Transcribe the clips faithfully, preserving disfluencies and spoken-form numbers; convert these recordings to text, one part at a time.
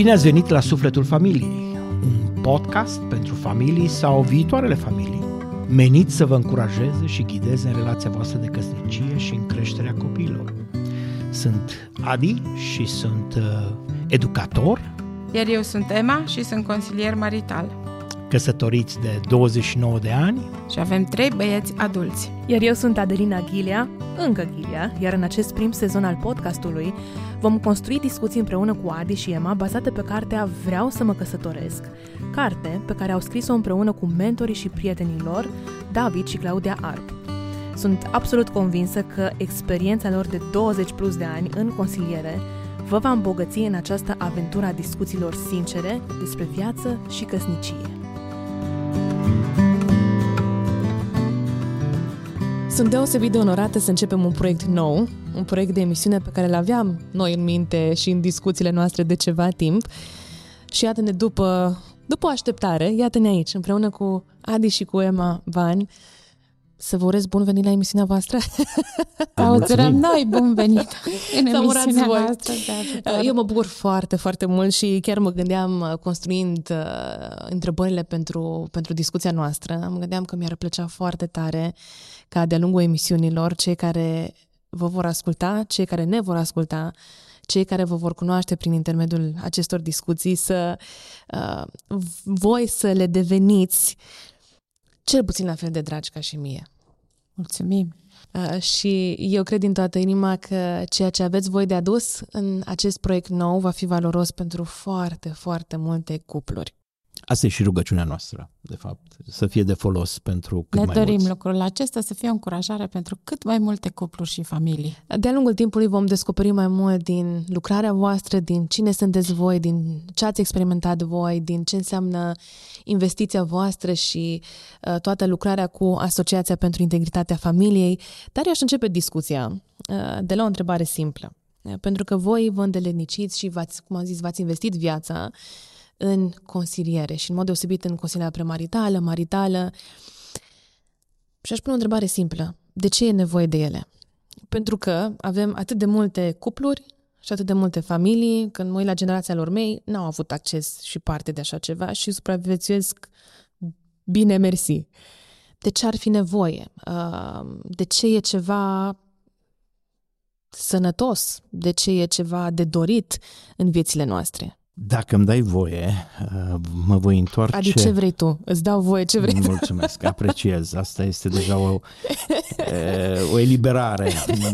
Bine ați venit la Sufletul Familiei, un podcast pentru familii sau viitoarele familii, menit să vă încurajeze și ghideze în relația voastră de căsnicie și în creșterea copiilor. Sunt Adi și sunt uh, educator. Iar eu sunt Emma și sunt consilier marital. Căsătoriți de douăzeci și nouă de ani. Și avem trei băieți adulți. Iar eu sunt Adelina Ghilia, încă Ghilia, iar în acest prim sezon al podcastului vom construi discuții împreună cu Adi și Emma bazate pe cartea Vreau să mă căsătoresc, carte pe care au scris-o împreună cu mentorii și prietenii lor, David și Claudia Arp. Sunt absolut convinsă că experiența lor de douăzeci plus de ani în consiliere vă va îmbogăți în această aventură a discuțiilor sincere despre viață și căsnicie. Sunt deosebit de onorată să începem un proiect nou, un proiect de emisiune pe care l-aveam noi în minte și în discuțiile noastre de ceva timp. Și iată-ne după, după așteptare, iată-ne aici, împreună cu Adi și cu Emma Van, să vă urez bun venit la emisiunea voastră. Auzeram noi bun venit în emisiunea voastră. Eu mă bucur foarte, foarte mult și chiar mă gândeam, construind uh, întrebările pentru, pentru discuția noastră, mă gândeam că mi-ar plăcea foarte tare ca de-a lungul emisiunilor, cei care vă vor asculta, cei care ne vor asculta, cei care vă vor cunoaște prin intermediul acestor discuții, să uh, voi să le deveniți cel puțin la fel de dragi ca și mie. Mulțumim! Uh, și eu cred din toată inima că ceea ce aveți voi de adus în acest proiect nou va fi valoros pentru foarte, foarte multe cupluri. Asta e și rugăciunea noastră, de fapt, să fie de folos pentru cât ne mai mulți. Ne dorim lucrul acesta să fie o încurajare pentru cât mai multe cupluri și familii. De-a lungul timpului vom descoperi mai mult din lucrarea voastră, din cine sunteți voi, din ce ați experimentat voi, din ce înseamnă investiția voastră și uh, toată lucrarea cu Asociația pentru Integritatea Familiei. Dar eu aș începe discuția uh, de la o întrebare simplă. Uh, pentru că voi vă îndeleniciți și, v-ați, cum am zis, v-ați investit viața în consiliere și în mod deosebit în consilierea premaritală, maritală. Și aș pune o întrebare simplă. De ce e nevoie de ele? Pentru că avem atât de multe cupluri și atât de multe familii, când mă uit la generația lor mei, n-au avut acces și parte de așa ceva și supraviețuiesc bine, mersi. De ce ar fi nevoie? De ce e ceva sănătos? De ce e ceva de dorit în viețile noastre? Dacă îmi dai voie, mă voi întoarce... Adică ce vrei tu? Îți dau voie ce vrei. Mulțumesc, apreciez. Asta este deja o, o eliberare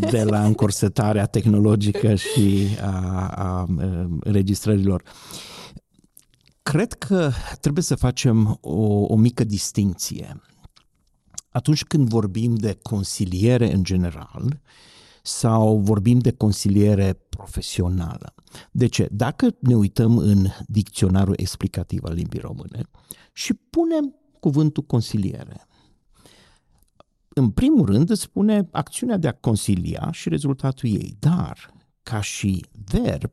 de la încorsetarea tehnologică și a, a înregistrărilor. Cred că trebuie să facem o, o mică distincție. Atunci când vorbim de consiliere în general sau vorbim de consiliere profesională. De ce? Dacă ne uităm în dicționarul explicativ al limbii române și punem cuvântul consiliere, în primul rând îți spune acțiunea de a consilia și rezultatul ei, dar ca și verb,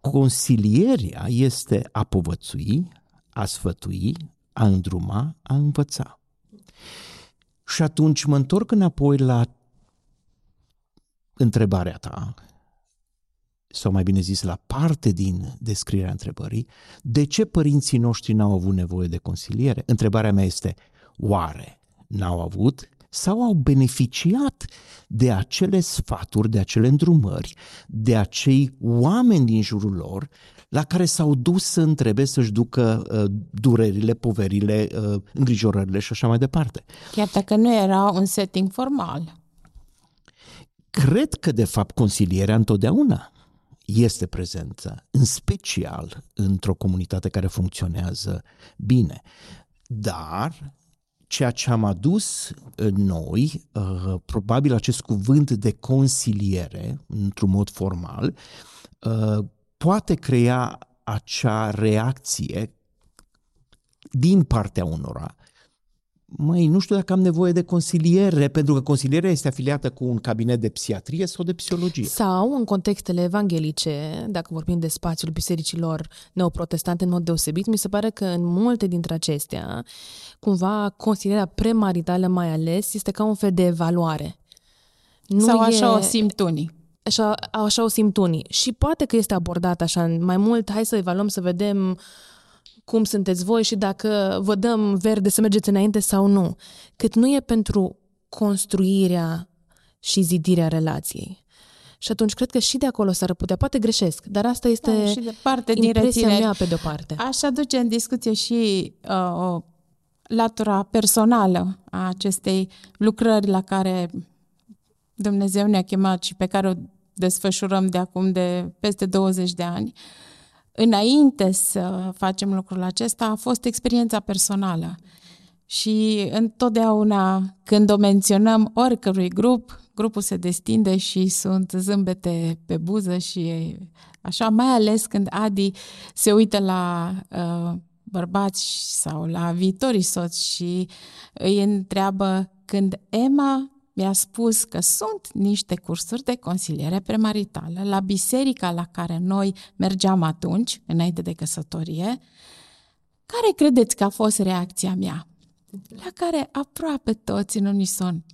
consilierea este a povățui, a sfătui, a îndruma, a învăța. Și atunci mă întorc înapoi la întrebarea ta, sau mai bine zis la parte din descrierea întrebării, de ce părinții noștri n-au avut nevoie de consiliere? Întrebarea mea este, oare n-au avut sau au beneficiat de acele sfaturi, de acele îndrumări, de acei oameni din jurul lor la care s-au dus să întrebe, să-și ducă uh, durerile, poverile, uh, îngrijorările și așa mai departe. Chiar dacă nu era un setting formal. Cred că, de fapt, consilierea întotdeauna este prezență, în special într-o comunitate care funcționează bine. Dar ceea ce am adus noi, probabil acest cuvânt de consiliere, într-un mod formal, poate crea acea reacție din partea unora. Măi, nu știu dacă am nevoie de consiliere, pentru că consilierea este afiliată cu un cabinet de psihiatrie sau de psihologie. Sau, în contextele evanghelice, dacă vorbim de spațiul bisericilor neoprotestante în mod deosebit, mi se pare că în multe dintre acestea, cumva, consilierea premaritală mai ales este ca un fel de evaluare. Nu sau e... așa o simt unii. Așa, așa o simt unii. Și poate că este abordat așa mai mult, hai să evaluăm, să vedem cum sunteți voi și dacă vă dăm verde să mergeți înainte sau nu. Cât nu e pentru construirea și zidirea relației. Și atunci cred că și de acolo s-ar putea, poate greșesc, dar asta este da, și de parte, impresia din mea pe de-o parte. Aș aduce în discuție și uh, o latura personală a acestei lucrări la care Dumnezeu ne-a chemat și pe care o desfășurăm de acum de peste douăzeci de ani. Înainte să facem lucrul acesta a fost experiența personală și întotdeauna când o menționăm oricărui grup, grupul se destinde și sunt zâmbete pe buză și așa, mai ales când Adi se uită la uh, bărbați sau la viitorii soți și îi întreabă când Emma mi-a spus că sunt niște cursuri de consiliere premaritală la biserica la care noi mergeam atunci, înainte de căsătorie. Care credeți că a fost reacția mea? La care aproape toți în unison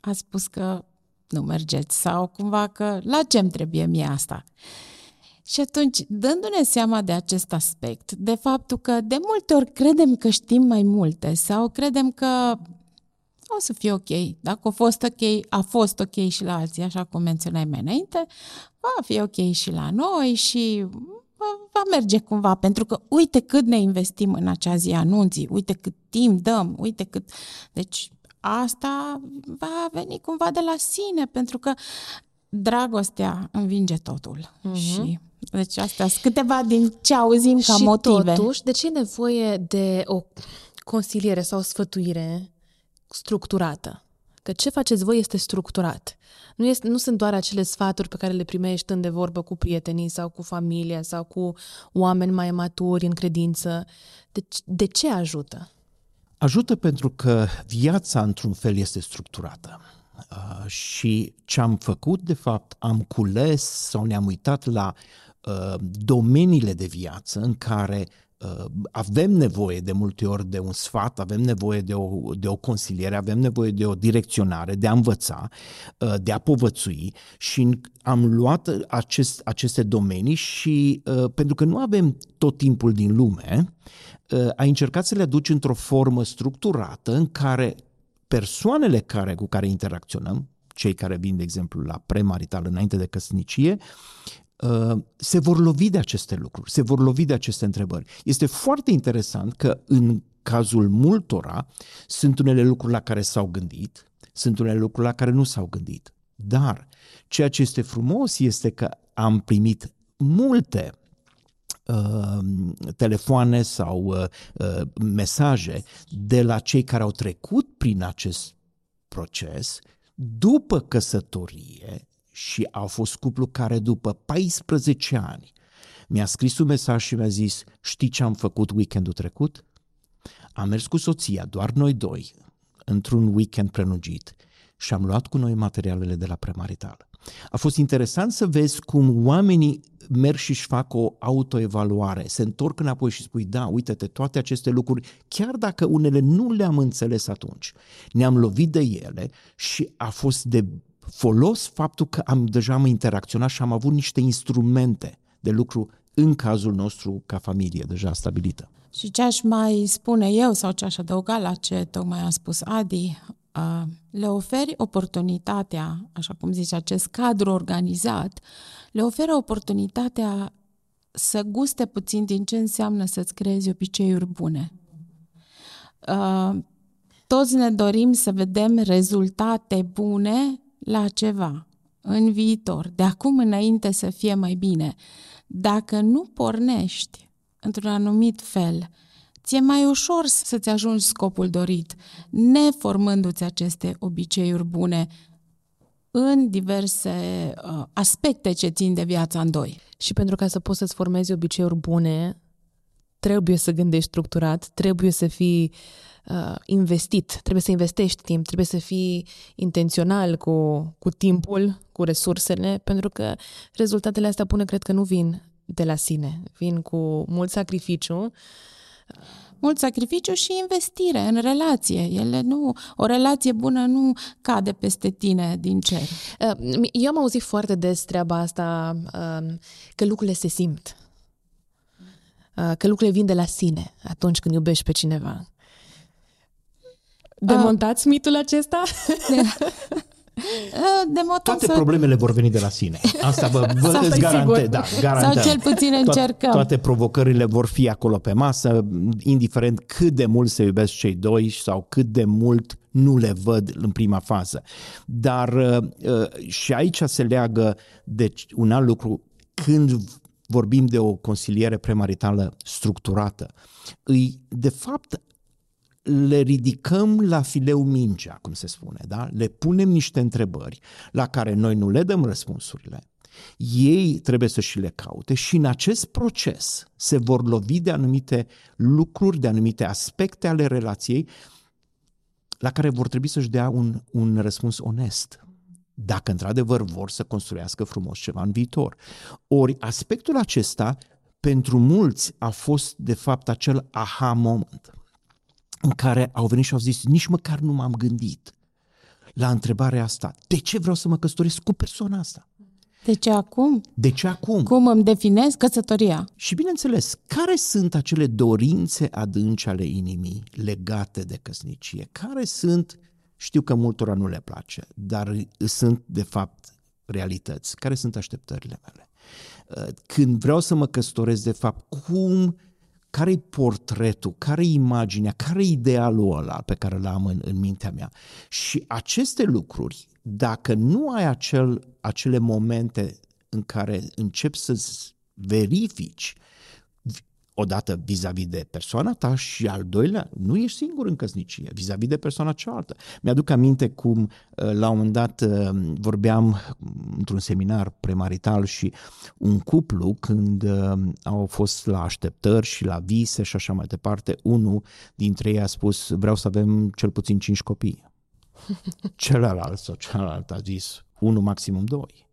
a spus că nu mergeți sau cumva că la ce-mi trebuie mie asta? Și atunci, dându-ne seama de acest aspect, de faptul că de multe ori credem că știm mai multe sau credem că o să fie ok. Dacă a fost ok, a fost ok și la alții, așa cum menționai mai înainte, va fi ok și la noi și va merge cumva, pentru că uite cât ne investim în acea zi a nunții, uite cât timp dăm, uite cât... Deci asta va veni cumva de la sine, pentru că dragostea învinge totul. Uh-huh. Și deci astea sunt câteva din ce auzim ca și motive. Și totuși, de ce e nevoie de o consiliere sau o sfătuire structurată? Că ce faceți voi este structurat. Nu, este, nu sunt doar acele sfaturi pe care le primești stând de vorbă cu prietenii sau cu familia sau cu oameni mai maturi în credință. Deci, de ce ajută? Ajută pentru că viața, într-un fel, este structurată. Uh, și ce am făcut, de fapt, am cules sau ne-am uitat la uh, domeniile de viață în care uh, avem nevoie de multe ori de un sfat, avem nevoie de o, de o consiliere, avem nevoie de o direcționare, de a învăța, uh, de a povățui și am luat acest, aceste domenii și uh, pentru că nu avem tot timpul din lume, uh, ai încercat să le aduci într-o formă structurată în care persoanele care, cu care interacționăm, cei care vin, de exemplu, la premarital înainte de căsnicie, se vor lovi de aceste lucruri, se vor lovi de aceste întrebări. Este foarte interesant că în cazul multora sunt unele lucruri la care s-au gândit, sunt unele lucruri la care nu s-au gândit. Dar ceea ce este frumos este că am primit multe telefoane sau uh, mesaje de la cei care au trecut prin acest proces după căsătorie și au fost cuplu care după paisprezece ani mi-a scris un mesaj și mi-a zis: știi ce am făcut weekendul trecut? Am mers cu soția, doar noi doi, într-un weekend prelungit și am luat cu noi materialele de la premarital. A fost interesant să vezi cum oamenii merg și-și fac o autoevaluare, se întorc înapoi și spui: da, uite-te, toate aceste lucruri, chiar dacă unele nu le-am înțeles atunci, ne-am lovit de ele și a fost de folos faptul că am deja am interacționat și am avut niște instrumente de lucru în cazul nostru ca familie deja stabilită. Și ce aș mai spune eu sau ce aș adăuga la ce tocmai a spus Adi, le oferi oportunitatea, așa cum zice acest cadru organizat, le oferă oportunitatea să guste puțin din ce înseamnă să-ți creezi obiceiuri bune. Toți ne dorim să vedem rezultate bune la ceva în viitor, de acum înainte să fie mai bine. Dacă nu pornești într-un anumit fel, ți-e mai ușor să-ți ajungi scopul dorit, neformându-ți aceste obiceiuri bune în diverse uh, aspecte ce țin de viața în doi. Și pentru ca să poți să-ți formezi obiceiuri bune, trebuie să gândești structurat, trebuie să fii uh, investit, trebuie să investești timp, trebuie să fii intențional cu, cu timpul, cu resursele, pentru că rezultatele astea bune cred că nu vin de la sine, vin cu mult sacrificiu. mult sacrificiu și investire în relație. Ele nu, o relație bună nu cade peste tine din cer. Eu am auzit foarte des treaba asta, că lucrurile se simt, că lucrurile vin de la sine atunci când iubești pe cineva. Demontați uh, mitul acesta? De Toate să... problemele vor veni de la sine. Asta vă, vă îți garante, da, garantez. Sau cel puțin încercăm. Toate provocările vor fi acolo pe masă, indiferent cât de mult se iubesc cei doi sau cât de mult nu le văd în prima fază. Dar și aici se leagă de un alt lucru. Când vorbim de o consiliere premaritală structurată, îi, de fapt, le ridicăm la fileu mingea, cum se spune, da? Le punem niște întrebări la care noi nu le dăm răspunsurile, ei trebuie să și le caute și în acest proces se vor lovi de anumite lucruri, de anumite aspecte ale relației la care vor trebui să-și dea un, un răspuns onest, dacă într-adevăr vor să construiască frumos ceva în viitor. Ori aspectul acesta pentru mulți a fost de fapt acel aha moment, în care au venit și au zis, nici măcar nu m-am gândit la întrebarea asta. De ce vreau să mă căsătoresc cu persoana asta? De ce acum? De ce acum? Cum îmi definez căsătoria? Și bineînțeles, care sunt acele dorințe adânci ale inimii legate de căsnicie? Care sunt, știu că multora nu le place, dar sunt de fapt realități. Care sunt așteptările mele? Când vreau să mă căsătoresc, de fapt, cum... care-i portretul, care-i imaginea, care-i idealul ăla pe care l-am în, în mintea mea? Și aceste lucruri, dacă nu ai acel, acele momente în care începi să-ți verifici, odată vis-a-vis de persoana ta și al doilea, nu ești singur în căsnicie, vis-a-vis de persoana cealaltă. Mi-aduc aminte cum la un moment dat vorbeam într-un seminar premarital și un cuplu când au fost la așteptări și la vise și așa mai departe, unul dintre ei a spus vreau să avem cel puțin cinci copii. Celălalt sau celălalt a zis unul maximum doi.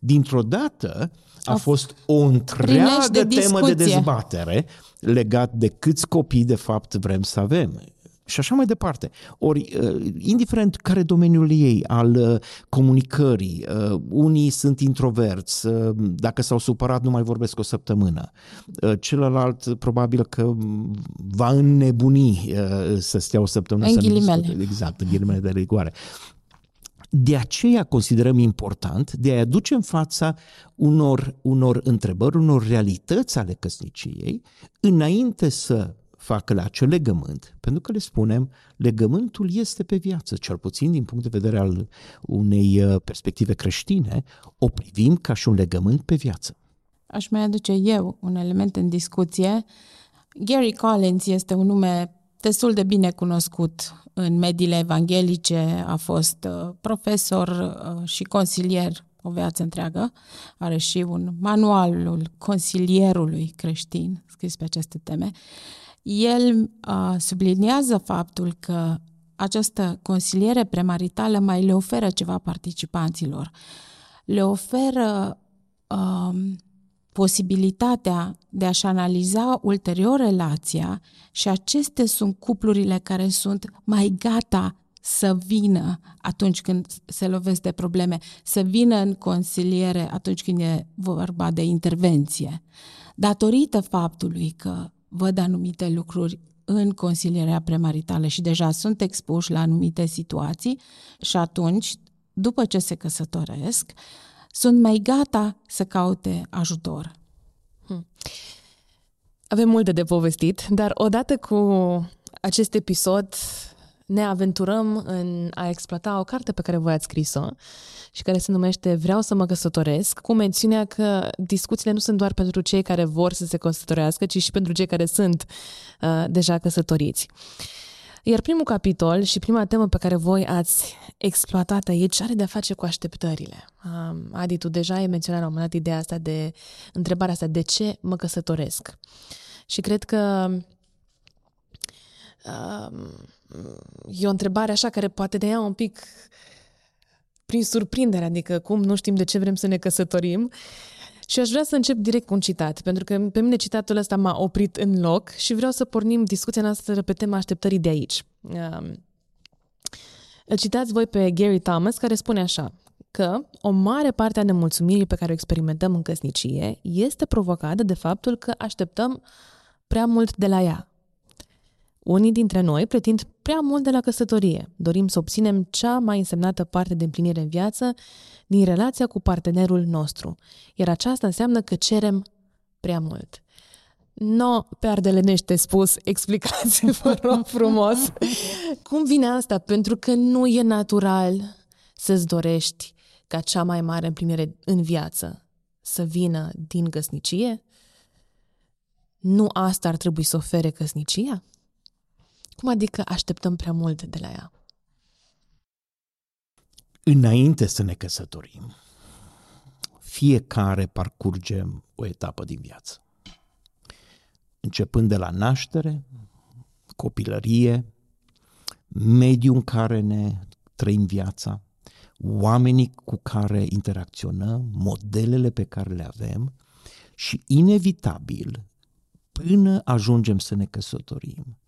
Dintr-o dată a fost o întreagă de temă de dezbatere legat de câți copii de fapt vrem să avem și așa mai departe. Ori, indiferent care domeniul ei, al comunicării, unii sunt introverți, dacă s-au supărat nu mai vorbesc o săptămână, celălalt probabil că va înnebuni să stea o săptămână. În ghilimele. Exact, în ghilimele de rigoare. De aceea considerăm important de a aduce în fața unor, unor întrebări, unor realități ale căsniciei, înainte să facă la acel legământ, pentru că le spunem, legământul este pe viață, cel puțin din punct de vedere al unei perspective creștine, o privim ca și un legământ pe viață. Aș mai aduce eu un element în discuție. Gary Collins este un nume destul de bine cunoscut în mediile evanghelice, a fost profesor și consilier o viață întreagă, are și un manualul consilierului creștin scris pe aceste teme. El uh, subliniază faptul că această consiliere premaritală mai le oferă ceva participanților. Le oferă uh, posibilitatea de a-și analiza ulterior relația și acestea sunt cuplurile care sunt mai gata să vină atunci când se lovesc de probleme, să vină în consiliere atunci când e vorba de intervenție. Datorită faptului că văd anumite lucruri în consilierea premaritală și deja sunt expuși la anumite situații și atunci, după ce se căsătoresc, sunt mai gata să caute ajutor. Hmm. Avem multe de povestit, dar odată cu acest episod ne aventurăm în a exploata o carte pe care voi ați scris-o și care se numește Vreau să mă căsătoresc, cu mențiunea că discuțiile nu sunt doar pentru cei care vor să se căsătorească, ci și pentru cei care sunt uh, deja căsătoriți. Iar primul capitol și prima temă pe care voi ați exploatat aici are de-a face cu așteptările. Adi, tu deja ai menționat la un moment dat ideea asta de întrebarea asta, de ce mă căsătoresc? Și cred că um, e o întrebare așa care poate ne ia un pic prin surprindere, adică cum nu știm de ce vrem să ne căsătorim Și aș vrea să încep direct cu un citat, pentru că pe mine citatul ăsta m-a oprit în loc și vreau să pornim discuția noastră pe tema așteptării de aici. Um, îl citați voi pe Gary Thomas, care spune așa, că o mare parte a nemulțumirii pe care o experimentăm în căsnicie este provocată de faptul că așteptăm prea mult de la ea. Unii dintre noi pretind prea mult de la căsătorie. Dorim să obținem cea mai însemnată parte de împlinire în viață din relația cu partenerul nostru. Iar aceasta înseamnă că cerem prea mult. No, pe ardelenește spus, explicați-vă rog frumos. Cum vine asta? Pentru că nu e natural să-ți dorești ca cea mai mare împlinire în viață să vină din căsnicie? Nu asta ar trebui să ofere căsnicia? Cum adică așteptăm prea mult de la ea? Înainte să ne căsătorim, fiecare parcurgem o etapă din viață. Începând de la naștere, copilărie, mediul în care ne trăim viața, oamenii cu care interacționăm, modelele pe care le avem și, inevitabil, până ajungem să ne căsătorim,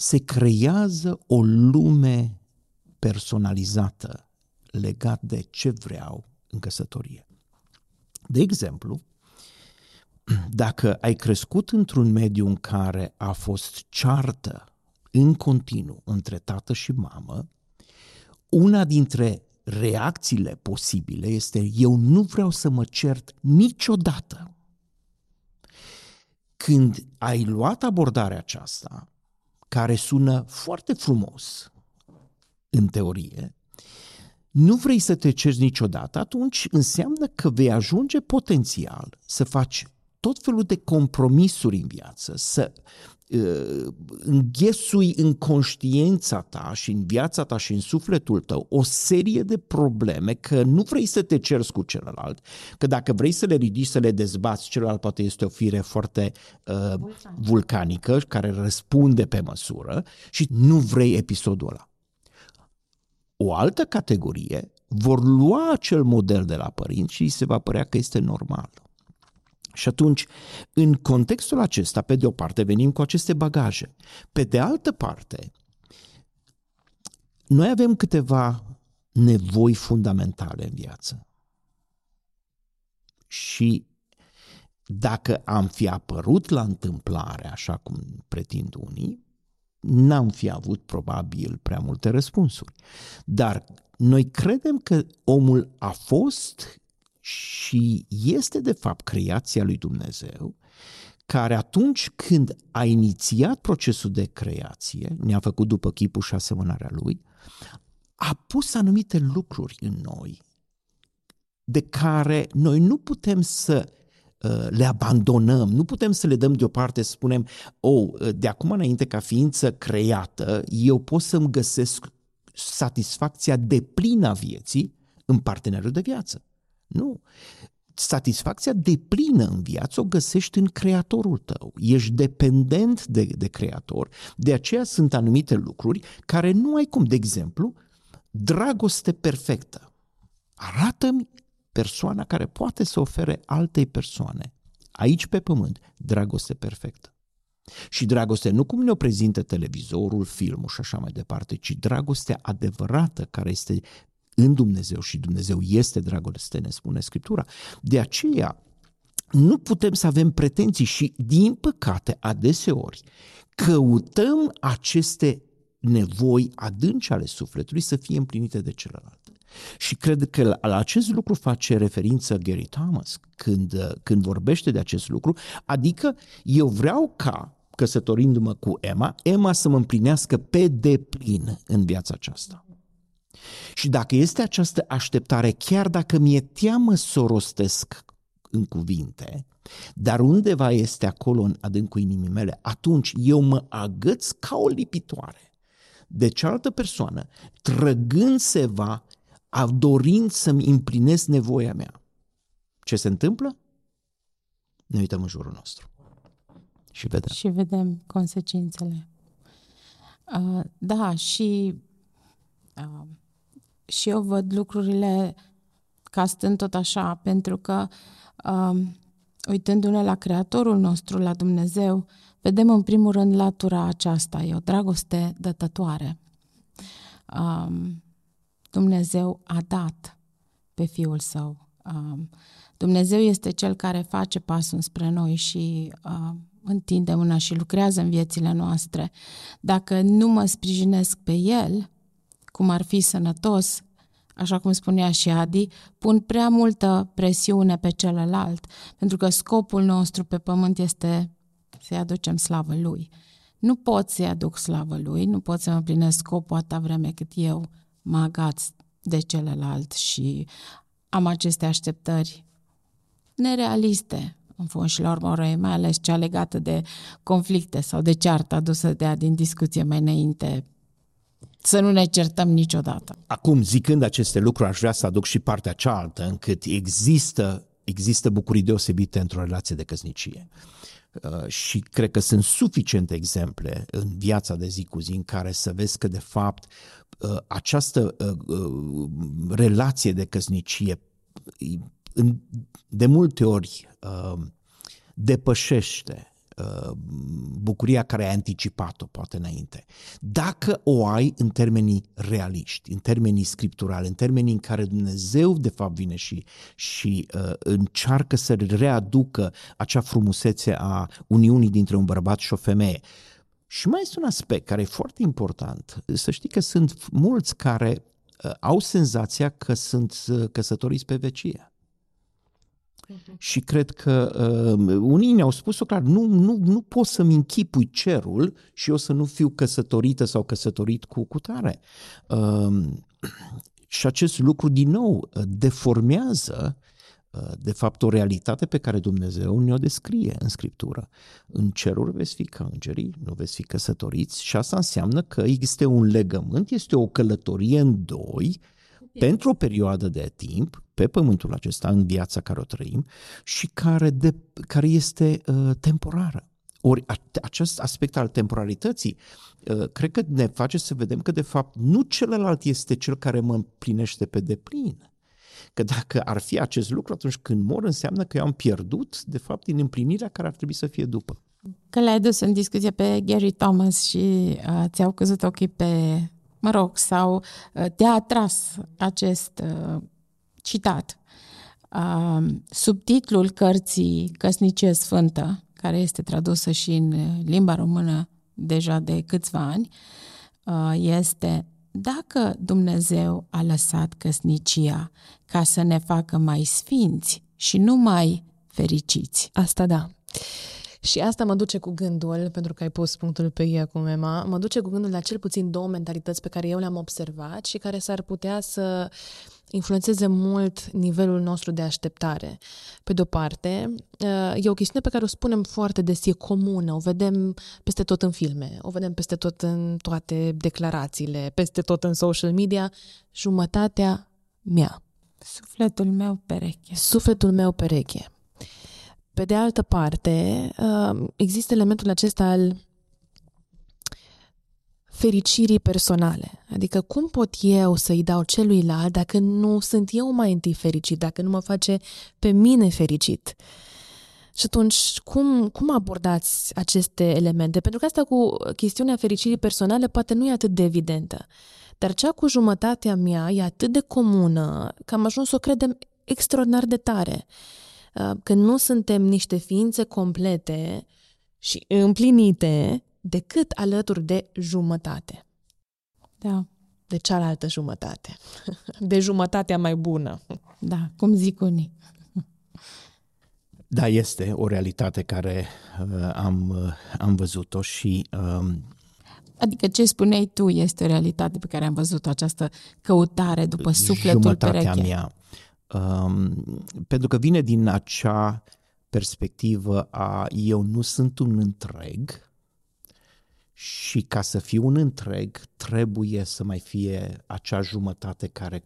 se creează o lume personalizată legat de ce vreau în căsătorie. De exemplu, dacă ai crescut într-un mediu în care a fost ceartă în continuu între tată și mamă, una dintre reacțiile posibile este: eu nu vreau să mă cert niciodată. Când ai luat abordarea aceasta, care sună foarte frumos în teorie, nu vrei să te ceri niciodată, atunci înseamnă că vei ajunge potențial să faci tot felul de compromisuri în viață, să uh, înghesui în conștiința ta și în viața ta și în sufletul tău o serie de probleme, că nu vrei să te ceri cu celălalt, că dacă vrei să le ridici, să le dezbați, celălalt poate este o fire foarte uh, vulcanică care răspunde pe măsură și nu vrei episodul ăla. O altă categorie vor lua acel model de la părinți și se va părea că este normal. Și atunci, în contextul acesta, pe de o parte, venim cu aceste bagaje. Pe de altă parte, noi avem câteva nevoi fundamentale în viață. Și dacă am fi apărut la întâmplare, așa cum pretind unii, n-am fi avut probabil prea multe răspunsuri. Dar noi credem că omul a fost și este de fapt creația lui Dumnezeu, care atunci când a inițiat procesul de creație, ne-a făcut după chipul și asemănarea lui, a pus anumite lucruri în noi de care noi nu putem să le abandonăm, nu putem să le dăm deoparte, să spunem: oh, de acum înainte ca ființă creată, eu pot să-mi găsesc satisfacția deplină a vieții în partenerul de viață. Nu. Satisfacția deplină în viață o găsești în creatorul tău. Ești dependent de, de creator, de aceea sunt anumite lucruri care nu ai cum. De exemplu, dragoste perfectă. Arată-mi persoana care poate să ofere altei persoane, aici pe pământ, dragoste perfectă. Și dragoste nu cum ne-o prezintă televizorul, filmul și așa mai departe, ci dragostea adevărată care este în Dumnezeu, și Dumnezeu este dragoste, ne spune Scriptura. De aceea nu putem să avem pretenții și, din păcate, adeseori căutăm aceste nevoi adânci ale sufletului să fie împlinite de celălalt. Și cred că la acest lucru face referință Gary Thomas când, când vorbește de acest lucru, adică eu vreau ca, căsătorindu-mă cu Emma, Emma să mă împlinească pe deplin în viața aceasta. Și dacă este această așteptare, chiar dacă mi-e teamă să o rostesc în cuvinte, dar undeva este acolo în adâncul inimii mele, atunci eu mă agăț ca o lipitoare de cealaltă persoană, trăgând se va, dorind să-mi împlinesc nevoia mea. Ce se întâmplă? Ne uităm în jurul nostru și vedem. Și vedem consecințele. Uh, da, și... Uh... Și eu văd lucrurile ca stând tot așa, pentru că uh, uitându-ne la Creatorul nostru, la Dumnezeu, vedem în primul rând latura aceasta, e o dragoste dătătoare. Uh, Dumnezeu a dat pe Fiul Său. Uh, Dumnezeu este Cel care face pasul spre noi și uh, întinde mâna și lucrează în viețile noastre. Dacă nu mă sprijinesc pe El, cum ar fi sănătos, așa cum spunea și Adi, pun prea multă presiune pe celălalt, pentru că scopul nostru pe pământ este să-i aducem slavă Lui. Nu pot să-i aduc slavă Lui, nu pot să mă plinesc scopul atâta vreme cât eu mă agaț de celălalt și am aceste așteptări nerealiste, în fond și la urmă, mai ales cea legată de conflicte sau de ceartă adusă de a din discuție mai înainte. Să nu ne certăm niciodată. Acum, zicând aceste lucruri, aș vrea să aduc și partea cealaltă, încât există, există bucurii deosebite într-o relație de căsnicie. Și cred că sunt suficiente exemple în viața de zi cu zi în care să vezi că, de fapt, această relație de căsnicie de multe ori depășește bucuria care ai anticipat-o poate înainte. Dacă o ai în termenii realiști, în termenii scripturali, în termenii în care Dumnezeu de fapt vine și, și uh, încearcă să readucă acea frumusețe a uniunii dintre un bărbat și o femeie. Și mai este un aspect care e foarte important. Să știi că sunt mulți care uh, au senzația că sunt căsătoriți pe vecie. Și cred că uh, unii ne-au spus-o clar, nu, nu, nu pot să-mi închipui cerul și eu să nu fiu căsătorită sau căsătorit cu cutare. Uh, și acest lucru din nou deformează uh, de fapt o realitate pe care Dumnezeu ne-o descrie în Scriptură. În ceruri veți fi ca îngerii, nu veți fi căsătoriți și asta înseamnă că există un legământ, este o călătorie în doi, pentru o perioadă de timp, pe pământul acesta, în viața care o trăim și care, de, care este uh, temporară. Ori a, acest aspect al temporalității, uh, cred că ne face să vedem că, de fapt, nu celălalt este cel care mă împlinește pe deplin. Că dacă ar fi acest lucru, atunci când mor, înseamnă că eu am pierdut, de fapt, din împlinirea care ar trebui să fie după. Că l-ai dus în discuție pe Gary Thomas și uh, ți-au căzut ochii pe... mă rog, sau te-a atras acest uh, citat. Uh, subtitlul cărții Căsnicie Sfântă, care este tradusă și în limba română deja de câțiva ani, uh, este Dacă Dumnezeu a lăsat căsnicia ca să ne facă mai sfinți și nu mai fericiți. Asta da. Și asta mă duce cu gândul, pentru că ai pus punctul pe ei acum, Emma, mă duce cu gândul la cel puțin două mentalități pe care eu le-am observat și care s-ar putea să influențeze mult nivelul nostru de așteptare. Pe de-o parte, e o chestiune pe care o spunem foarte des, e comună, o vedem peste tot în filme, o vedem peste tot în toate declarațiile, peste tot în social media, jumătatea mea. Sufletul meu pereche. Sufletul meu pereche. Pe de altă parte, există elementul acesta al fericirii personale. Adică cum pot eu să-i dau celuilalt dacă nu sunt eu mai întâi fericit, dacă nu mă face pe mine fericit? Și atunci, cum, cum abordați aceste elemente? Pentru că asta cu chestiunea fericirii personale poate nu e atât de evidentă. Dar cea cu jumătatea mea e atât de comună că am ajuns să o credem extraordinar de tare. Că nu suntem niște ființe complete și împlinite decât alături de jumătate. Da. De cealaltă jumătate. De jumătatea mai bună. Da, cum zic unii. Da, este o realitate care uh, am, uh, am văzut-o și... Uh, Adică ce spuneai tu este o realitate pe care am văzut-o, această căutare după sufletul pereche. Jumătatea mea. Um, pentru că vine din acea perspectivă a eu nu sunt un întreg și ca să fiu un întreg trebuie să mai fie acea jumătate care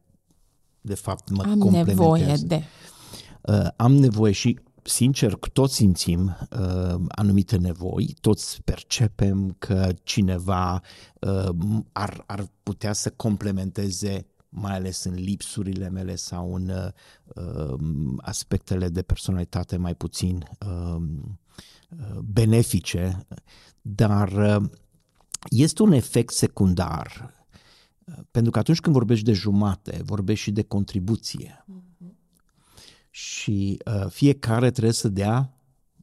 de fapt mă am complementează. Am nevoie de... Uh, am nevoie și sincer, toți simțim uh, anumite nevoi, toți percepem că cineva uh, ar, ar putea să complementeze mai ales în lipsurile mele sau în uh, aspectele de personalitate mai puțin uh, benefice, dar uh, este un efect secundar, pentru că atunci când vorbești de jumate, vorbești și de contribuție. Mm-hmm. Și uh, fiecare trebuie să dea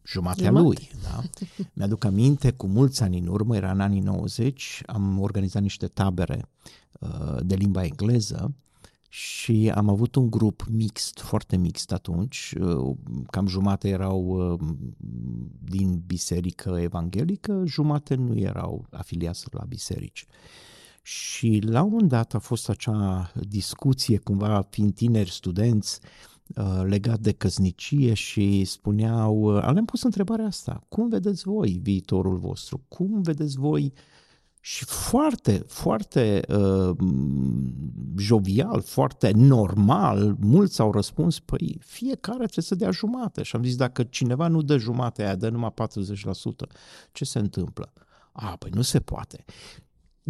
jumatea Jumate. lui. Da? Mi-aduc aminte, cu mulți ani în urmă, era în anii nouăzeci, am organizat niște tabere uh, de limba engleză și am avut un grup mixt, foarte mixt atunci, uh, cam jumate erau uh, din biserică evanghelică, jumate nu erau afiliați la biserici. Și la un moment dat a fost acea discuție, cumva fiind tineri studenți, legat de căsnicie și spuneau, le-am pus întrebarea asta, cum vedeți voi viitorul vostru, cum vedeți voi, și foarte, foarte uh, jovial, foarte normal, mulți au răspuns, păi fiecare trebuie să dea jumate. Și am zis, dacă cineva nu dă jumate aia, dă numai patruzeci la sută, ce se întâmplă? A, păi nu se poate.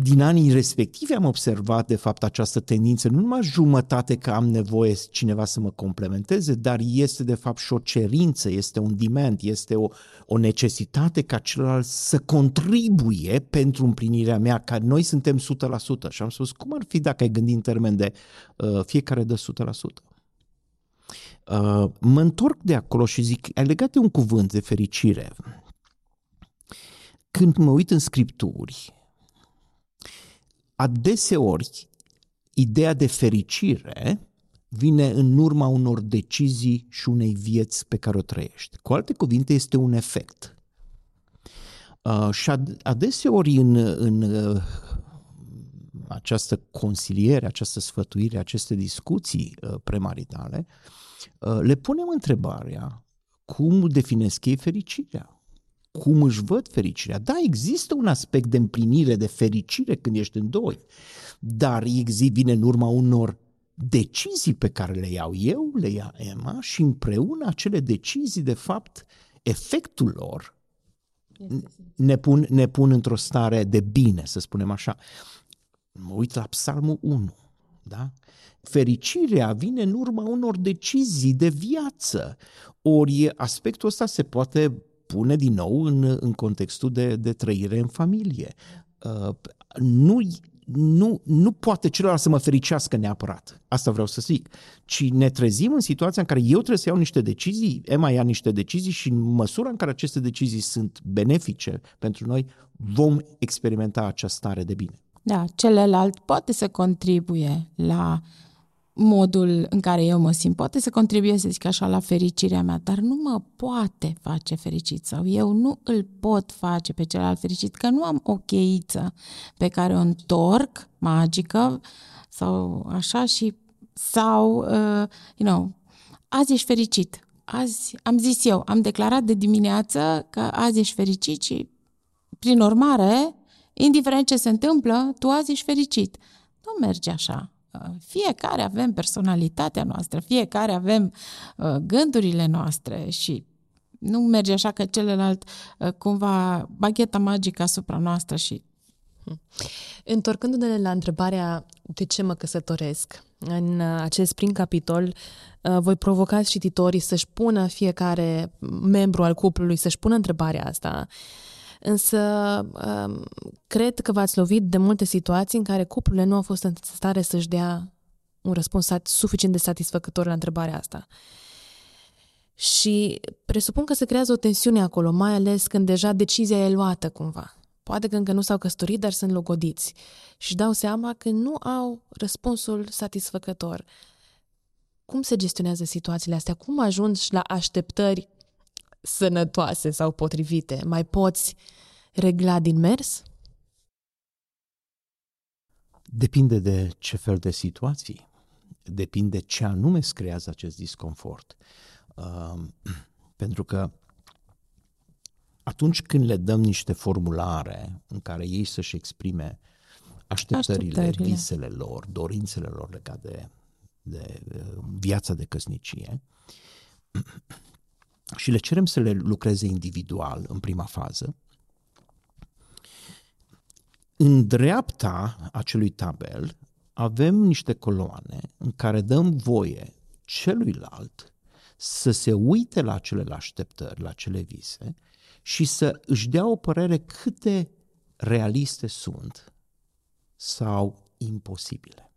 Din anii respectivi am observat, de fapt, această tendință, nu numai jumătate că am nevoie cineva să mă complementeze, dar este, de fapt, și o cerință, este un demand, este o, o necesitate ca celălalt să contribuie pentru împlinirea mea, că noi suntem o sută la sută. Și am spus, cum ar fi dacă ai gândit în termen de uh, fiecare dă o sută la sută? Uh, mă întorc de acolo și zic, ai legat de un cuvânt de fericire. Când mă uit în scripturi, adeseori, ideea de fericire vine în urma unor decizii și unei vieți pe care o trăiești. Cu alte cuvinte, este un efect. Uh, și adeseori în, în uh, această consiliere, această sfătuire, aceste discuții uh, premaritale, uh, le punem întrebarea, cum definesc ei fericirea? Cum își văd fericirea? Da, există un aspect de împlinire, de fericire când ești în doi, dar exi vine în urma unor decizii pe care le iau eu, le ia Emma, și împreună acele decizii, de fapt, efectul lor ne pun, ne pun într-o stare de bine, să spunem așa. Mă uit la Psalmul unu, da? Fericirea vine în urma unor decizii de viață, ori aspectul ăsta se poate pune din nou în, în contextul de, de trăire în familie. Uh, nu, nu, nu poate celălalt să mă fericească neapărat, asta vreau să zic, ci ne trezim în situația în care eu trebuie să iau niște decizii, Emma ia niște decizii și în măsura în care aceste decizii sunt benefice pentru noi, vom experimenta această stare de bine. Da, celălalt poate să contribuie la modul în care eu mă simt, poate să contribuie, să zic așa, la fericirea mea, dar nu mă poate face fericit sau eu nu îl pot face pe celălalt fericit, că nu am o cheiță pe care o întorc, magică, sau așa și, sau, uh, you know, azi ești fericit, azi am zis eu, am declarat de dimineață că azi ești fericit și, prin urmare, indiferent ce se întâmplă, tu azi ești fericit. Nu merge așa. Fiecare avem personalitatea noastră, fiecare avem uh, gândurile noastre și nu merge așa că celălalt uh, cumva bagheta magică asupra noastră și... Întorcându-ne la întrebarea de ce mă căsătoresc, în acest prim capitol uh, voi provoca cititorii să-și pună, fiecare membru al cuplului să-și pună întrebarea asta. Însă cred că v-ați lovit de multe situații în care cuplurile nu au fost în stare să-și dea un răspuns suficient de satisfăcător la întrebarea asta. Și presupun că se creează o tensiune acolo, mai ales când deja decizia e luată cumva. Poate că încă nu s-au căsătorit, dar sunt logodiți și dau seama că nu au răspunsul satisfăcător. Cum se gestionează situațiile astea? Cum ajungi la așteptări sănătoase sau potrivite? Mai poți regla din mers? Depinde de ce fel de situații. Depinde ce anume îți creează acest disconfort. Uh, pentru că atunci când le dăm niște formulare în care ei să-și exprime așteptările, așteptările. visele lor, dorințele lor legate de, de viața de căsnicie, și le cerem să le lucreze individual în prima fază, în dreapta acelui tabel avem niște coloane în care dăm voie celuilalt să se uite la acele așteptări, la cele vise și să își dea o părere cât de realiste sunt sau imposibile.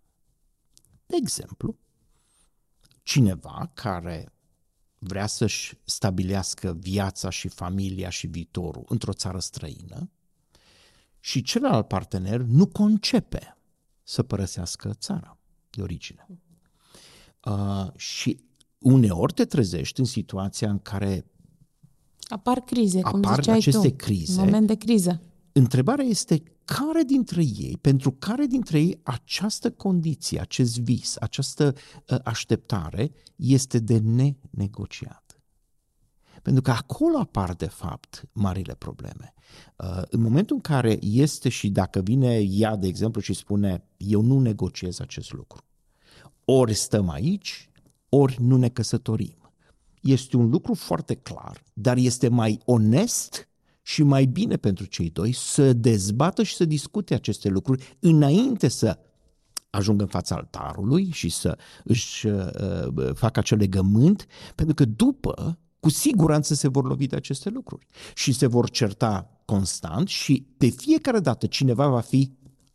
De exemplu, cineva care vrea să-și stabilească viața și familia și viitorul într-o țară străină și celălalt partener nu concepe să părăsească țara de origine. Uh, și uneori te trezești în situația în care apar crize, apar cum ziceai aceste tu, crize. Moment de criză. Întrebarea este care dintre ei, pentru care dintre ei această condiție, acest vis, această așteptare este de nenegociat. Pentru că acolo apar de fapt marile probleme. În momentul în care este și dacă vine ea, de exemplu, și spune eu nu negociez acest lucru, ori stăm aici, ori nu ne căsătorim. Este un lucru foarte clar, dar este mai onest și mai bine pentru cei doi să dezbată și să discute aceste lucruri înainte să ajungă în fața altarului și să își facă acel legământ, pentru că după, cu siguranță se vor lovi de aceste lucruri și se vor certa constant și pe fiecare dată cineva va fi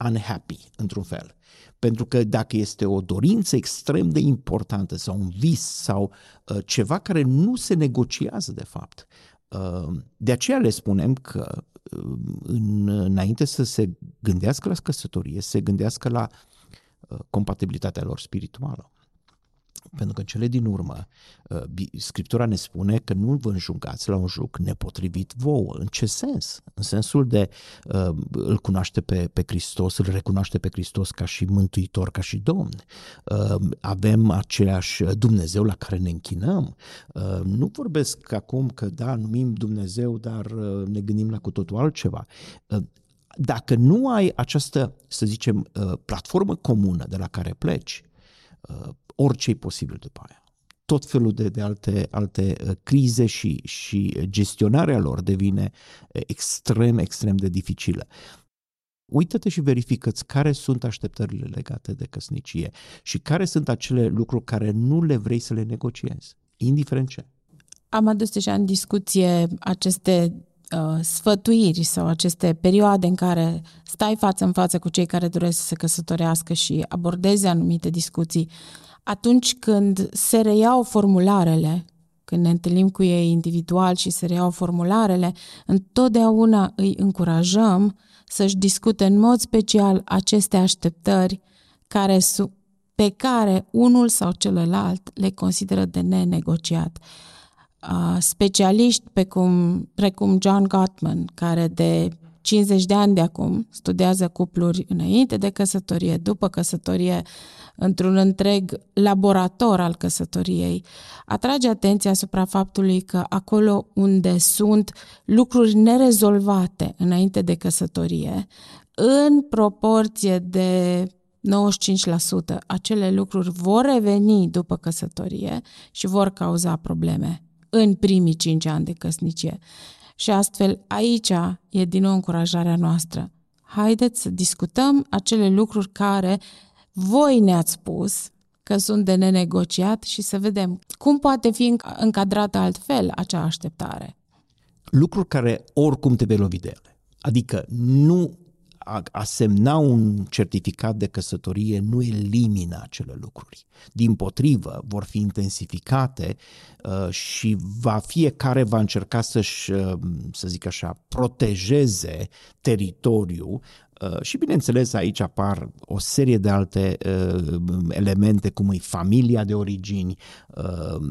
unhappy, într-un fel. Pentru că dacă este o dorință extrem de importantă sau un vis sau uh, ceva care nu se negociază de fapt, uh, de aceea le spunem că uh, în, înainte să se gândească la căsătorie, se gândească la uh, compatibilitatea lor spirituală. Pentru că în cele din urmă, Scriptura ne spune că nu vă înjungați la un juc nepotrivit vouă. În ce sens? În sensul de îl cunoaște pe, pe Hristos, îl recunoaște pe Hristos ca și mântuitor, ca și Domn. Avem același Dumnezeu la care ne închinăm. Nu vorbesc acum că da, numim Dumnezeu, dar ne gândim la cu totul altceva. Dacă nu ai această, să zicem, platformă comună de la care pleci, orice e posibil după aia. Tot felul de, de alte, alte crize și, și gestionarea lor devine extrem, extrem de dificilă. Uită-te și verifică-ți care sunt așteptările legate de căsnicie și care sunt acele lucruri care nu le vrei să le negociezi, indiferent ce. Am adus deja în discuție aceste uh, sfătuiri sau aceste perioade în care stai față în față cu cei care doresc să se căsătorească și abordezi anumite discuții. Atunci când se reiau formularele, când ne întâlnim cu ei individual și se reiau formularele, întotdeauna îi încurajăm să-și discute în mod special aceste așteptări care, pe care unul sau celălalt le consideră de nenegociat. Specialiști precum, precum John Gottman, care de cincizeci de ani de acum studiază cupluri înainte de căsătorie, după căsătorie, într-un întreg laborator al căsătoriei, atrage atenția asupra faptului că acolo unde sunt lucruri nerezolvate înainte de căsătorie, în proporție de nouăzeci și cinci la sută, acele lucruri vor reveni după căsătorie și vor cauza probleme în primii cinci ani de căsnicie. Și astfel aici e din nou încurajarea noastră. Haideți să discutăm acele lucruri care voi ne-ați spus că sunt de nenegociat și să vedem cum poate fi încadrată altfel acea așteptare. Lucruri care oricum te vei lovi de ele. Adică nu a semna un certificat de căsătorie nu elimină acele lucruri. Dimpotrivă, vor fi intensificate și va fiecare va încerca să-și, să zic așa, protejeze teritoriul. Și bineînțeles aici apar o serie de alte uh, elemente cum e familia de origini, uh,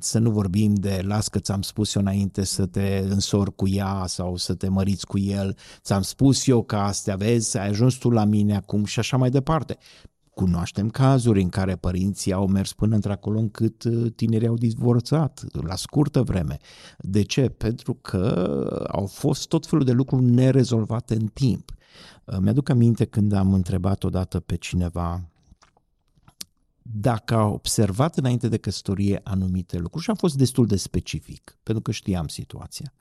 să nu vorbim de las că ți-am spus eu înainte să te însori cu ea sau să te măriți cu el, ți-am spus eu că astea vezi, ai ajuns tu la mine acum și așa mai departe. Cunoaștem cazuri în care părinții au mers până într-acolo încât tinerii au divorțat la scurtă vreme. De ce? Pentru că au fost tot felul de lucruri nerezolvate în timp. Mi-aduc aminte când am întrebat odată pe cineva dacă a observat înainte de căsătorie anumite lucruri și am fost destul de specific, pentru că știam situația.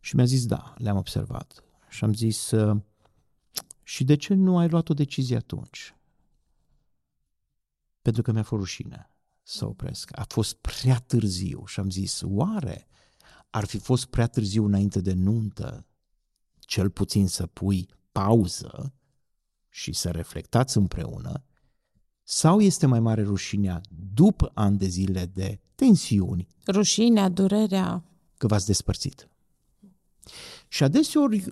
Și mi-a zis da, le-am observat. Și am zis și de ce nu ai luat o decizie atunci? pentru că mi-a fost rușine să opresc. A fost prea târziu și am zis, oare ar fi fost prea târziu înainte de nuntă, cel puțin să pui pauză și să reflectați împreună, sau este mai mare rușinea după ani de zile de tensiuni? Rușinea, durerea. Că v-ați despărțit. Și adeseori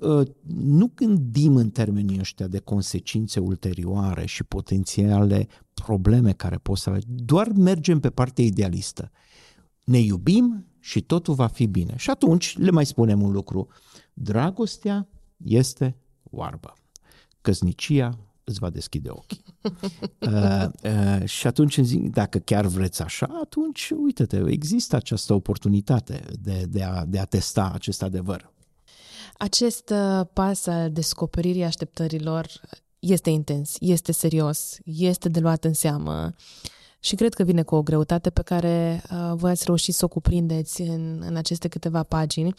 nu gândim în termenii ăștia de consecințe ulterioare și potențiale probleme care pot să avem. Doar mergem pe partea idealistă. Ne iubim și totul va fi bine. Și atunci le mai spunem un lucru. Dragostea este oarbă. Căsnicia îți va deschide ochii. uh, uh, și atunci zic, dacă chiar vreți așa, atunci uite-te, există această oportunitate de, de, a, de a testa acest adevăr. Acest uh, pas al descoperirii așteptărilor este intens, este serios, este de luat în seamă și cred că vine cu o greutate pe care uh, voi ați reușit să o cuprindeți în, în aceste câteva pagini.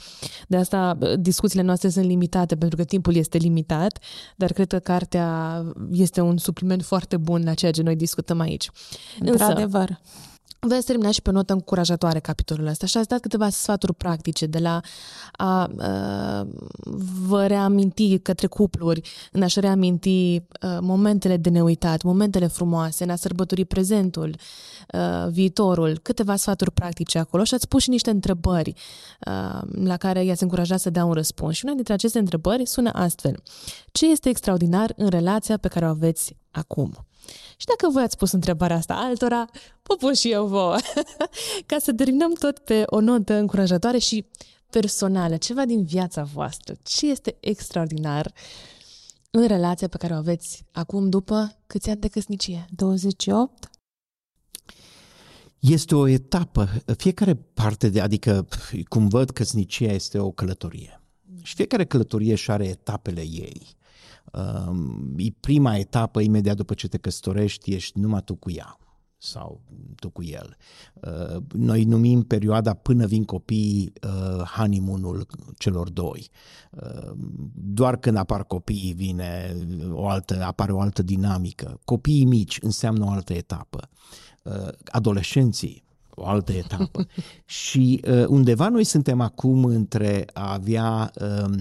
De asta discuțiile noastre sunt limitate, pentru că timpul este limitat, dar cred că cartea este un supliment foarte bun la ceea ce noi discutăm aici. Într-adevăr. Voi ați terminat și pe notă încurajatoare capitolul ăsta și ați dat câteva sfaturi practice, de la a, a vă reaminti către cupluri, în a-și reaminti a, momentele de neuitat, momentele frumoase, în a sărbători prezentul, a, viitorul, câteva sfaturi practice acolo și ați pus și niște întrebări a, la care i-ați încurajat să dea un răspuns. Și una dintre aceste întrebări sună astfel. Ce este extraordinar în relația pe care o aveți acum? Și dacă voi ați pus întrebarea asta altora, vă pun și eu vouă. Ca să terminăm tot pe o notă încurajatoare și personală, ceva din viața voastră. Ce este extraordinar în relația pe care o aveți acum după câți ani de căsnicie? douăzeci și opt? Este o etapă. Fiecare parte, de, adică cum văd, căsnicia este o călătorie. Și fiecare călătorie își are etapele ei. E prima etapă, imediat după ce te căsătorești, ești numai tu cu ea sau tu cu el. Noi numim perioada până vin copiii honeymoon-ul celor doi. Doar când apar copiii vine o altă, apare o altă dinamică. Copiii mici înseamnă o altă etapă. Adolescenții o altă etapă. Și uh, undeva noi suntem acum între a avea uh,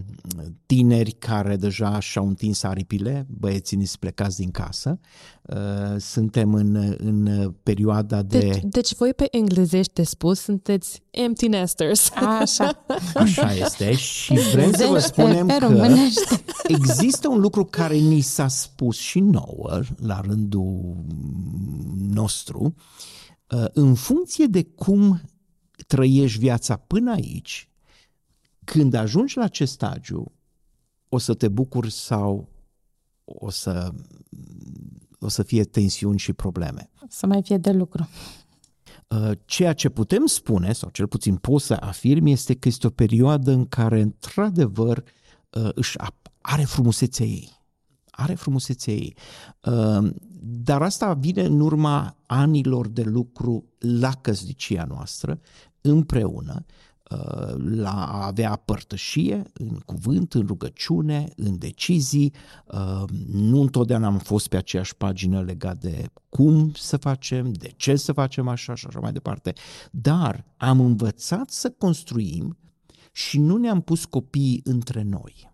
tineri care deja și-au întins aripile, băieții niți plecați din casă, uh, suntem în, în perioada de... Deci, deci voi pe englezește spus sunteți empty nesters. Așa. Așa este și vrem să vă spunem că există un lucru care ni s-a spus și nouă la rândul nostru. În funcție de cum trăiești viața până aici, când ajungi la acest stagiu, o să te bucuri sau o să, o să fie tensiuni și probleme. Să mai fie de lucru. Ceea ce putem spune, sau cel puțin pot să afirm, este că este o perioadă în care, într-adevăr, își are frumusețea ei. Are frumusețea ei, dar asta vine în urma anilor de lucru la căsnicia noastră, împreună, la a avea părtășie în cuvânt, în rugăciune, în decizii. Nu întotdeauna am fost pe aceeași pagină legat de cum să facem, de ce să facem așa și așa mai departe, dar am învățat să construim și nu ne-am pus copiii între noi.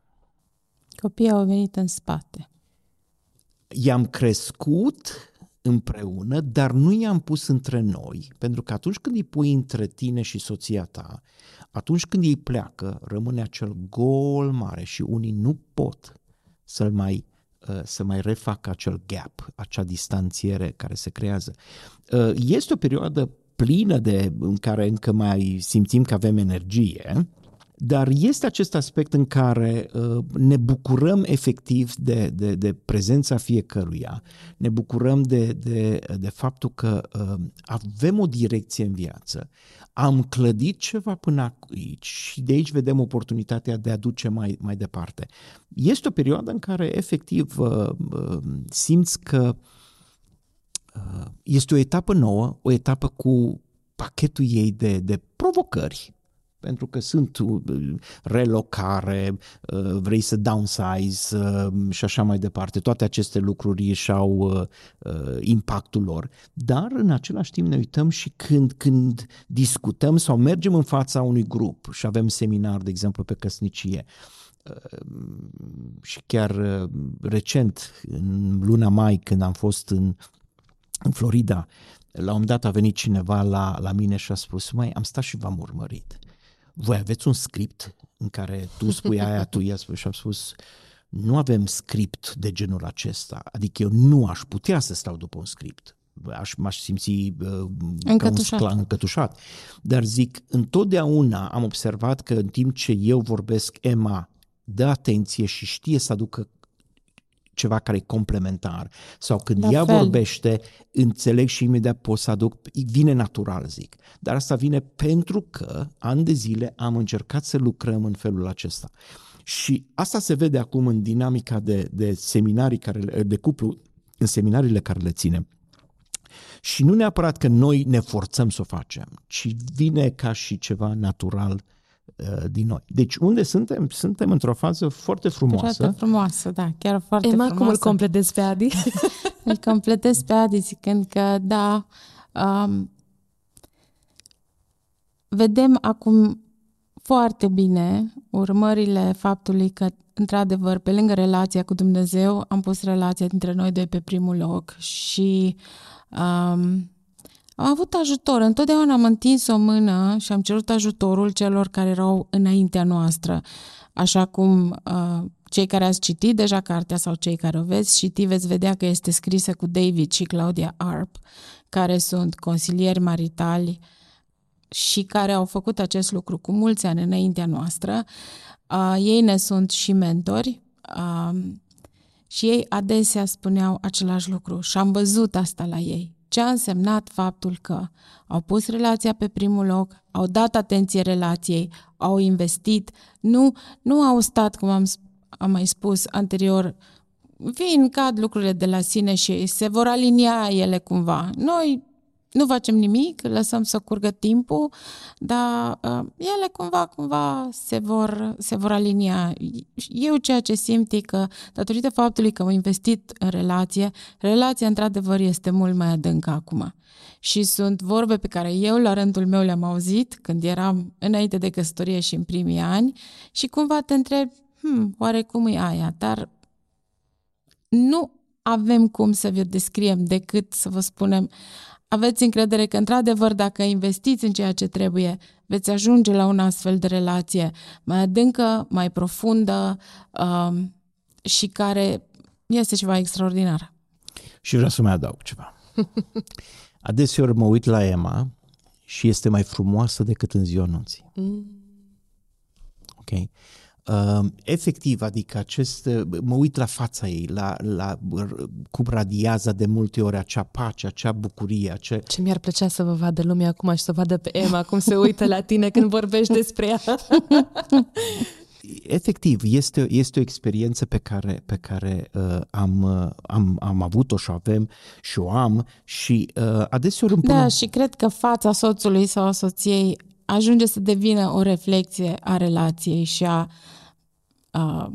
Copiii au venit în spate. I-am crescut împreună, dar nu i-am pus între noi, pentru că atunci când îi pui între tine și soția ta, atunci când ei pleacă, rămâne acel gol mare și unii nu pot să-l mai, să mai refacă acel gap, acea distanțiere care se creează. Este o perioadă plină de, în care încă mai simțim că avem energie, dar este acest aspect în care uh, ne bucurăm efectiv de, de, de prezența fiecăruia, ne bucurăm de, de, de faptul că uh, avem o direcție în viață, am clădit ceva până aici și de aici vedem oportunitatea de a duce mai, mai departe. Este o perioadă în care efectiv uh, uh, simți că uh, este o etapă nouă, o etapă cu pachetul ei de, de provocări pentru că sunt relocare, vrei să downsize și așa mai departe. Toate aceste lucruri și-au impactul lor. Dar în același timp ne uităm și când, când discutăm sau mergem în fața unui grup și avem seminar, de exemplu, pe căsnicie. Și chiar recent, în luna mai, când am fost în, în Florida, la un dat a venit cineva la, la mine și a spus: măi, am stat și v-am urmărit. Voi aveți un script în care tu spui aia, tu ia spui? Și am spus: nu avem script de genul acesta. Adică eu nu aș putea să stau după un script. Aș, m-aș simți uh, încătușat. Ca un încătușat. Dar zic, întotdeauna am observat că în timp ce eu vorbesc, Emma dă atenție și știe să aducă ceva care e complementar, sau când la ea fel. vorbește, înțeleg și imediat pot să aduc, vine natural, zic. Dar asta vine pentru că ani de zile am încercat să lucrăm în felul acesta. Și asta se vede acum în dinamica de, de seminarii care, de cuplu, în seminariile care le ținem. Și nu neapărat că noi ne forțăm să o facem, ci vine ca și ceva natural din noi. Deci unde suntem? Suntem într-o fază foarte frumoasă. Foarte frumoasă, da, chiar foarte Emma, frumoasă. Emma, cum îl completez pe Adi? Îl completez pe Adi zicând că, da, um, vedem acum foarte bine urmările faptului că, într-adevăr, pe lângă relația cu Dumnezeu, am pus relația dintre noi doi pe primul loc și um, am avut ajutor, întotdeauna am întins o mână și am cerut ajutorul celor care erau înaintea noastră, așa cum uh, cei care ați citit deja cartea sau cei care o veți citi, veți vedea că este scrisă cu David și Claudia Arp, care sunt consilieri maritali și care au făcut acest lucru cu mulți ani înaintea noastră. Uh, ei ne sunt și mentori. Uh, și ei adesea spuneau același lucru și am văzut asta la ei. Ce a însemnat faptul că au pus relația pe primul loc, au dat atenție relației, au investit, nu, nu au stat, cum am, am mai spus anterior, vin, cad lucrurile de la sine și se vor alinia ele cumva. Noi nu facem nimic, lăsăm să curgă timpul, dar uh, ele cumva, cumva se vor, se vor alinia. Eu ceea ce simt e că, datorită faptului că am investit în relație, relația într-adevăr este mult mai adâncă acum. Și sunt vorbe pe care eu, la rândul meu, le-am auzit când eram înainte de căsătorie și în primii ani și cumva te întreb, hmm, oare cum e aia? Dar nu avem cum să vi-o descriem decât să vă spunem: aveți încredere că, într-adevăr, dacă investiți în ceea ce trebuie, veți ajunge la un astfel de relație mai adâncă, mai profundă uh, și care este ceva extraordinar. Și vreau să mai adaug ceva. Adeseori mă uit la Emma și este mai frumoasă decât în ziua anunții. Mm. Ok? Uh, efectiv, adică acest, mă uit la fața ei, la, la cum radiază de multe ori acea pace, acea bucurie, acea... Ce mi-ar plăcea să vă vadă lumea acum și să vadă pe Emma cum se uită la tine când vorbești despre ea. Efectiv, este, este o experiență pe care, pe care uh, am, am, am avut-o și avem și o am și uh, adeseori îmi până... Da, și cred că fața soțului sau a soției ajunge să devină o reflecție a relației și a, a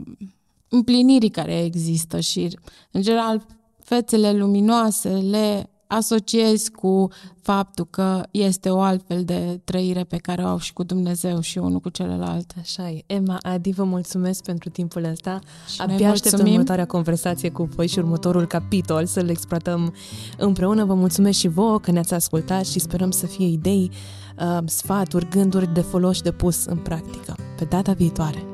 împlinirii care există și, în general, fețele luminoase le asociezi cu faptul că este o altfel de trăire pe care o au și cu Dumnezeu și unul cu celălalt. Așa e. Emma, Adi, vă mulțumesc pentru timpul ăsta. Și abia aștept următoarea conversație cu voi și următorul capitol să-l exploatăm împreună. Vă mulțumesc și vouă că ne-ați ascultat și sperăm să fie idei, sfaturi, gânduri de folos de pus în practică. Pe data viitoare!